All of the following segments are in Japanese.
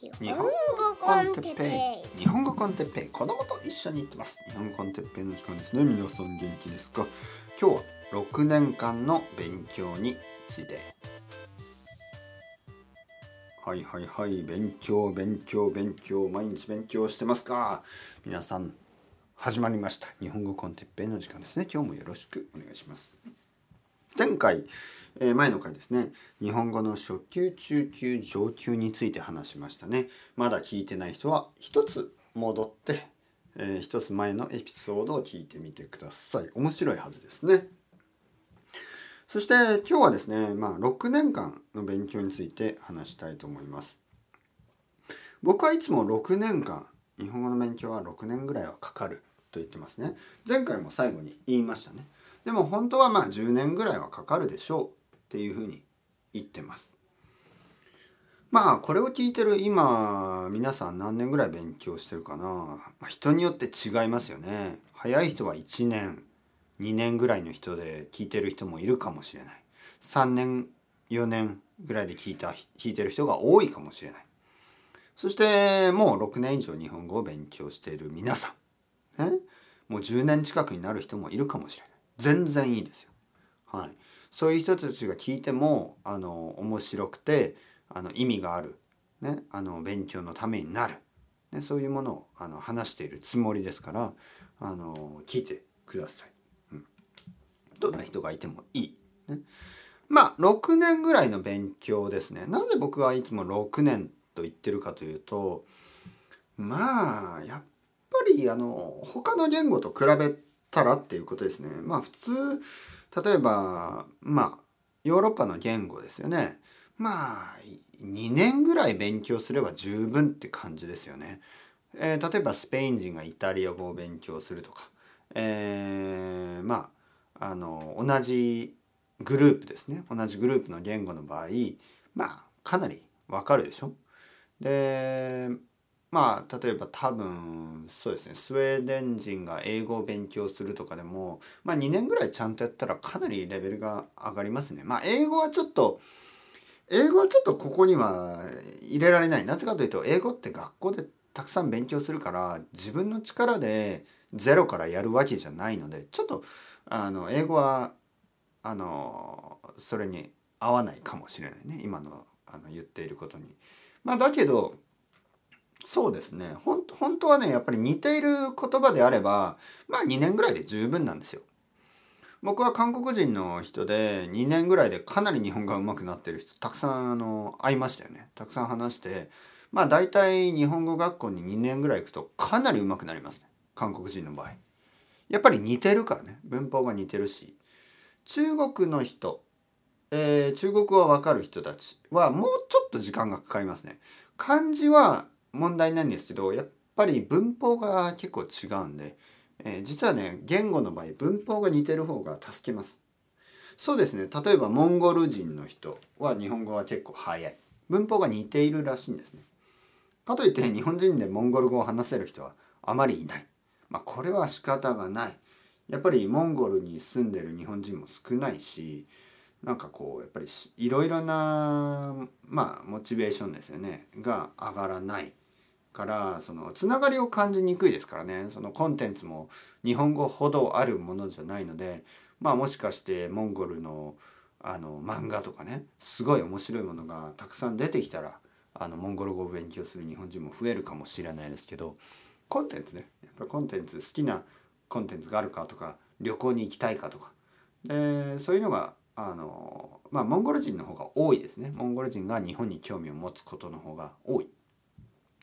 日本語コンテッペイ、日本語コンテッペイ、子供と一緒に行ってます。日本語コンテッペイの時間ですね。皆さん元気ですか？今日は6年間の勉強について。はいはいはい、勉強、毎日勉強してますか？皆さん始まりました。日本語コンテッペイの時間ですね。今日もよろしくお願いします。前回、前の回ですね、日本語の初級、中級、上級について話しましたね。まだ聞いてない人は一つ戻って、一つ前のエピソードを聞いてみてください。面白いはずですね。そして今日はですね、6年間の勉強について話したいと思います。僕はいつも6年間、日本語の勉強は6年ぐらいはかかると言ってますね。前回も最後に言いましたね。でも本当は10年ぐらいはかかるでしょうっていうふうに言ってます。これを聞いてる今、皆さん何年ぐらい勉強してるかな？人によって違いますよね。早い人は1年、2年ぐらいの人で聞いてる人もいるかもしれない。3年、4年ぐらいで聞いてる人が多いかもしれない。そしてもう6年以上日本語を勉強している皆さん、もう10年近くになる人もいるかもしれない。全然いいですよ。はい、そういう人たちが聞いても面白くて意味がある、ね、勉強のためになる、ね、そういうものを話しているつもりですから聞いてください。どんな人がいてもいい、ね。6年ぐらいの勉強ですね。なんで僕はいつも6年と言ってるかというと、やっぱり他の言語と比べてたらっていうことですね。普通、例えばヨーロッパの言語ですよね。2年ぐらい勉強すれば十分って感じですよね。例えばスペイン人がイタリア語を勉強するとか、同じグループですね。同じグループの言語の場合、かなりわかるでしょ。で例えば多分そうですね、スウェーデン人が英語を勉強するとかでも、2年ぐらいちゃんとやったらかなりレベルが上がりますね。英語はちょっとここには入れられない。なぜかというと英語って学校でたくさん勉強するから自分の力でゼロからやるわけじゃないので、ちょっと英語はそれに合わないかもしれないね、今の言っていることに。だけどそうですね、本当はね、やっぱり似ている言葉であれば2年ぐらいで十分なんですよ。僕は韓国人の人で2年ぐらいでかなり日本語が上手くなってる人たくさん会いましたよね。たくさん話して、大体日本語学校に2年ぐらい行くとかなり上手くなりますね、韓国人の場合。やっぱり似てるからね、文法が似てるし。中国の人、中国語は分かる人たちはもうちょっと時間がかかりますね。漢字は問題ないんですけど、やっぱり文法が結構違うんで、実はね、言語の場合文法が似てる方が助けます。そうですね、例えばモンゴル人の人は日本語は結構早い、文法が似ているらしいんですね。かといって日本人でモンゴル語を話せる人はあまりいない。これは仕方がない。やっぱりモンゴルに住んでる日本人も少ないし、やっぱりいろいろなモチベーションですよねが上がらないから、つながりを感じにくいですからね。そのコンテンツも日本語ほどあるものじゃないので、もしかしてモンゴルの漫画とかね、すごい面白いものがたくさん出てきたらモンゴル語を勉強する日本人も増えるかもしれないですけど、コンテンツね、やっぱコンテンツ、好きなコンテンツがあるかとか、旅行に行きたいかとか、でそういうのがモンゴル人の方が多いですね。モンゴル人が日本に興味を持つことの方が多い。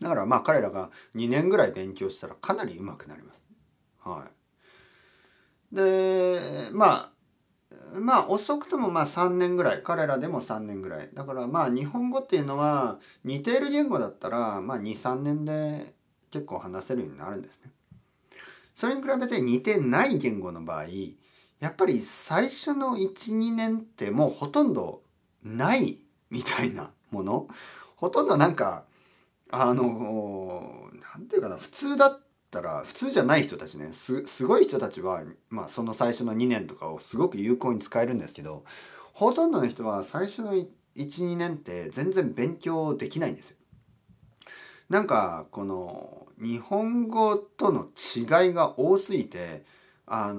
だから彼らが2年ぐらい勉強したらかなり上手くなります。はい。で遅くとも3年ぐらい、彼らでも3年ぐらい。だから日本語っていうのは似ている言語だったら2、3年で結構話せるようになるんですね。それに比べて似てない言語の場合、やっぱり最初の 1,2 年ってもうほとんどないみたいなもの、ほとんどなんていうかな、普通だったら、普通じゃない人たちね、すごい人たちはその最初の2年とかをすごく有効に使えるんですけど、ほとんどの人は最初の 1,2 年って全然勉強できないんですよ。なんかこの日本語との違いが多すぎて、なん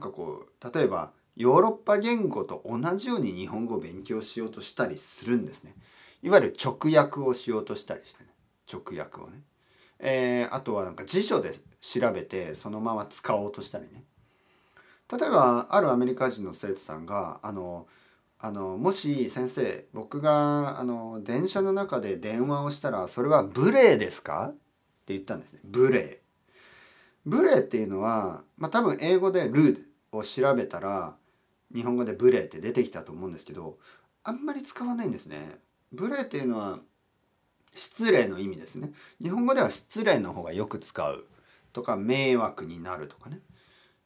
かこう例えばヨーロッパ言語と同じように日本語を勉強しようとしたりするんですね。いわゆる直訳をしようとしたりしてね、直訳をね、あとはなんか辞書で調べてそのまま使おうとしたりね。例えばあるアメリカ人の生徒さんがもし先生、僕が電車の中で電話をしたらそれは無礼ですかって言ったんですね。無礼。無礼っていうのは、多分英語でrudeを調べたら日本語で無礼って出てきたと思うんですけど、あんまり使わないんですね。無礼っていうのは失礼の意味ですね。日本語では失礼の方がよく使うとか、迷惑になるとかね。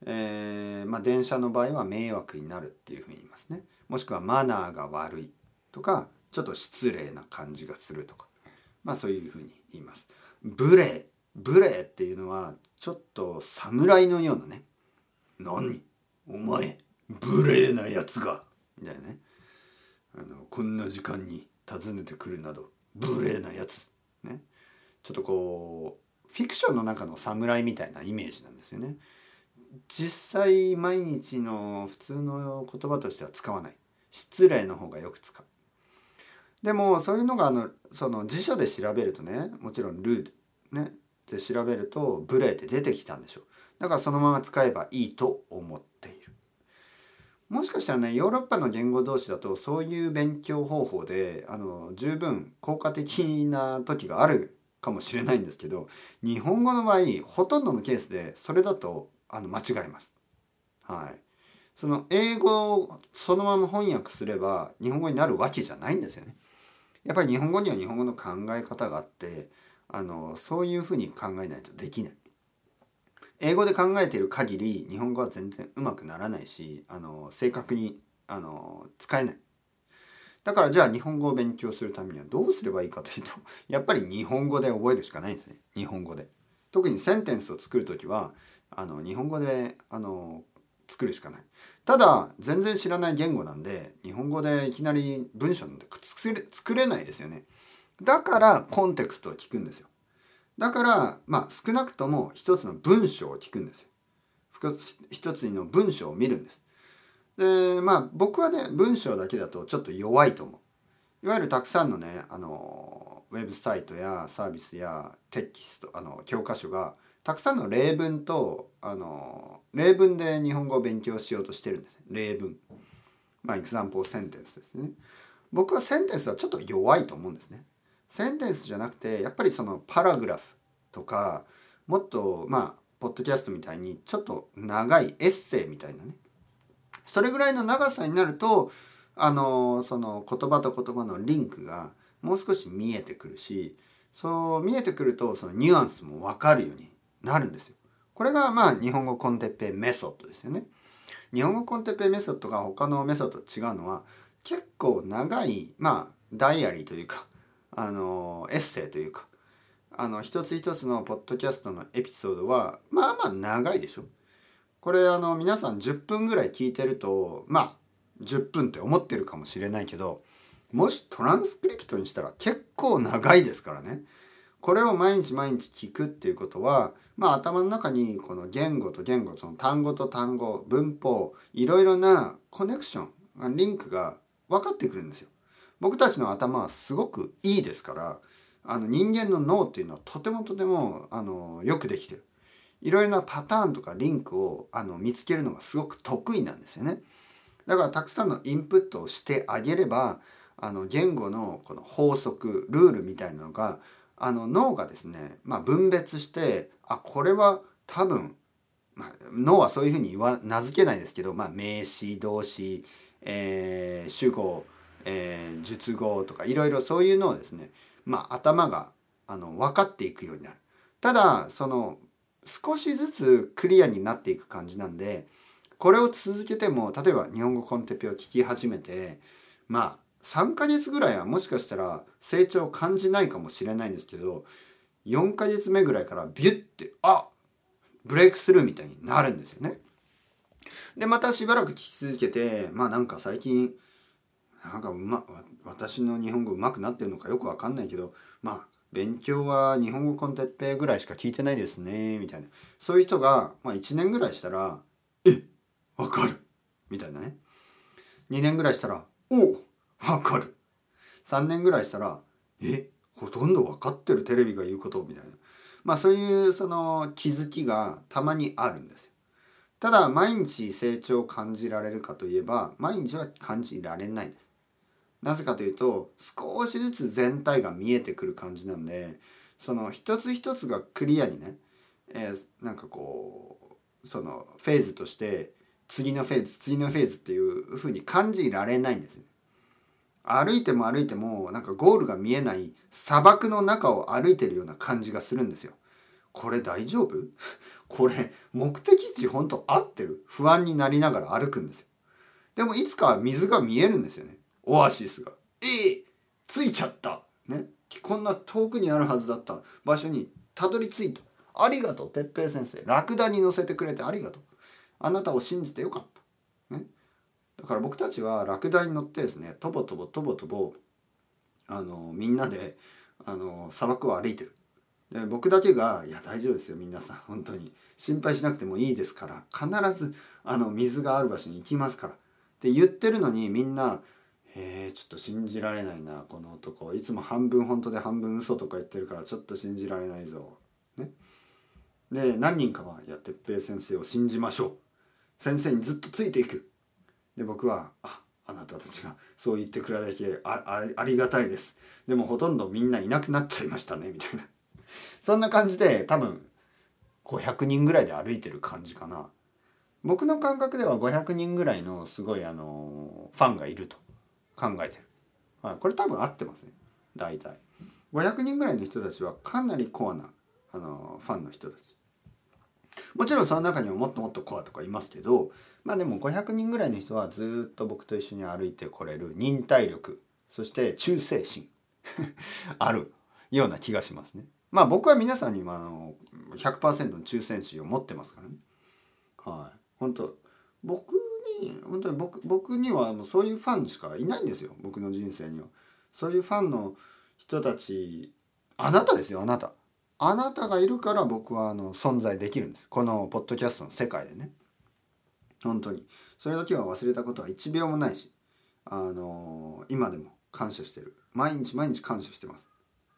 電車の場合は迷惑になるっていうふうに言いますね。もしくはマナーが悪いとか、ちょっと失礼な感じがするとか、そういうふうに言います。無礼っていうのはちょっと侍のようなね、何お前無礼なやつがみたいなね、こんな時間に訪ねてくるなど無礼なやつね。ちょっとこうフィクションの中の侍みたいなイメージなんですよね。実際毎日の普通の言葉としては使わない。失礼の方がよく使う。でもそういうのがその辞書で調べるとね、もちろんルールねで調べると無礼って出てきたんでしょう。だからそのまま使えばいいと思っている。もしかしたらね、ヨーロッパの言語同士だとそういう勉強方法で十分効果的な時があるかもしれないんですけど、日本語の場合ほとんどのケースでそれだと間違えます。はい。その英語をそのまま翻訳すれば日本語になるわけじゃないんですよね。やっぱり日本語には日本語の考え方があって、そういうふうに考えないとできない。英語で考えている限り日本語は全然うまくならないし、正確に使えない。だからじゃあ日本語を勉強するためにはどうすればいいかというと、やっぱり日本語で覚えるしかないんですね。日本語で。特にセンテンスを作るときは日本語で作るしかない。ただ全然知らない言語なんで、日本語でいきなり文章なんて作れないですよね。だからコンテクストを聞くんですよ。だから少なくとも一つの文章を聞くんですよ。一つの文章を見るんです。で僕はね、文章だけだとちょっと弱いと思う。いわゆるたくさんのねウェブサイトやサービスやテキスト教科書がたくさんの例文と例文で日本語を勉強しようとしてるんです。例文、エクザンプルセンテンスですね。僕はセンテンスはちょっと弱いと思うんですね。センテンスじゃなくて、やっぱりそのパラグラフとか、もっとポッドキャストみたいにちょっと長いエッセイみたいなね、それぐらいの長さになるとその言葉と言葉のリンクがもう少し見えてくるし、そう見えてくるとそのニュアンスも分かるようになるんですよ。これが日本語コンテッペイメソッドですよね。日本語コンテッペイメソッドが他のメソッドと違うのは、結構長いダイアリーというかエッセイというか一つ一つのポッドキャストのエピソードは長いでしょ。これ皆さん10分ぐらい聞いてると10分って思ってるかもしれないけど、もしトランスクリプトにしたら結構長いですからね。これを毎日毎日聞くっていうことは、頭の中にこの言語と言語、その単語と単語、文法、いろいろなコネクション、リンクが分かってくるんですよ。僕たちの頭はすごくいいですから、人間の脳っていうのはとてもよくできてる。いろいろなパターンとかリンクを見つけるのがすごく得意なんですよね。だからたくさんのインプットをしてあげれば、言語のこの法則、ルールみたいなのが脳がですね、分別して、これは多分、脳はそういうふうに名付けないですけど、名詞、動詞、主語、述語とかいろいろそういうのをですね、頭が分かっていくようになる。ただその少しずつクリアになっていく感じなんで、これを続けても、例えば日本語コンテッペイを聞き始めて3ヶ月ぐらいはもしかしたら成長を感じないかもしれないんですけど、4ヶ月目ぐらいからビュッてブレイクスルーみたいになるんですよね。でまたしばらく聞き続けて、なんか最近私の日本語うまくなってるのかよくわかんないけど、勉強は日本語コンテッペイぐらいしか聞いてないですねみたいな、そういう人が、1年ぐらいしたらわかるみたいなね、2年ぐらいしたらわかる、3年ぐらいしたらほとんどわかってる、テレビが言うことみたいな、そういうその気づきがたまにあるんですよ。ただ毎日成長を感じられるかといえば、毎日は感じられないです。なぜかというと、少しずつ全体が見えてくる感じなんで、その一つ一つがクリアにね、そのフェーズとして次のフェーズっていう風に感じられないんですよ。歩いてもゴールが見えない砂漠の中を歩いてるような感じがするんですよ。これ大丈夫？これ目的地本当合ってる？不安になりながら歩くんですよ。でもいつか水が見えるんですよね。オアシスが。ついちゃった。ね。こんな遠くにあるはずだった場所にたどり着いた。ありがとう、てっぺい先生。ラクダに乗せてくれてありがとう。あなたを信じてよかった。ね。だから僕たちはラクダに乗ってですね、とぼとぼみんなで砂漠を歩いてる。で、僕だけがいや大丈夫ですよ、皆さん本当に心配しなくてもいいですから、必ず水がある場所に行きますからって言ってるのに、みんなちょっと信じられないな、この男いつも半分本当で半分嘘とか言ってるからちょっと信じられないぞ、ね。で何人かはてっぺい先生を信じましょう、先生にずっとついていく。で僕はあなたたちがそう言ってくれるだけ ありがたいです、でもほとんどみんないなくなっちゃいましたねみたいな、そんな感じで多分500人ぐらいで歩いてる感じかな。僕の感覚では500人ぐらいのすごいファンがいると考えてる、これ多分合ってますね。大体500人ぐらいの人たちはかなりコアなファンの人たち、もちろんその中にももっともっとコアとかいますけど、でも500人ぐらいの人はずっと僕と一緒に歩いてこれる忍耐力、そして忠誠心あるような気がしますね。僕は皆さんに 100% の忠誠心を持ってますからね。本当僕にはもうそういうファンしかいないんですよ。僕の人生にはそういうファンの人たち、あなたですよ、あなたがいるから僕は存在できるんです、このポッドキャストの世界でね。本当にそれだけは忘れたことは1秒もないし、今でも感謝してる、毎日感謝してます。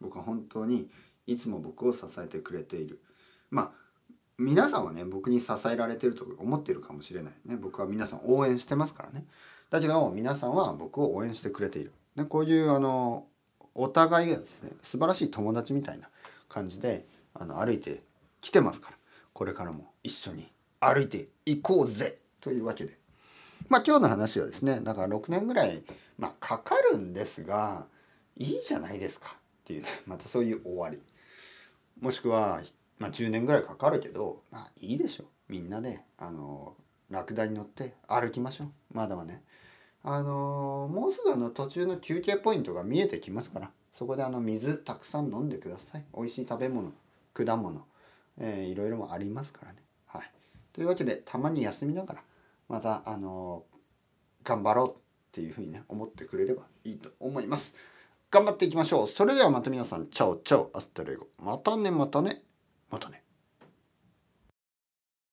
僕は本当にいつも僕を支えてくれている、皆さんはね、僕に支えられてると思ってるかもしれないね。僕は皆さん応援してますからね。だけど皆さんは僕を応援してくれている、ね、こういうお互いがですね、素晴らしい友達みたいな感じで歩いてきてますから、これからも一緒に歩いていこうぜというわけで、今日の話はですね、だから6年ぐらい、かかるんですがいいじゃないですかっていうね、またそういう終わり、もしくは10年ぐらいかかるけど、いいでしょ、みんなでラクダに乗って歩きましょう。まだはねもうすぐ途中の休憩ポイントが見えてきますから、そこで水たくさん飲んでください。美味しい食べ物、果物、いろいろもありますからね。というわけでたまに休みながらまた頑張ろうっていうふうにね、思ってくれればいいと思います。頑張っていきましょう。それではまた皆さん、チャオチャオ、アスタレゴ、またね。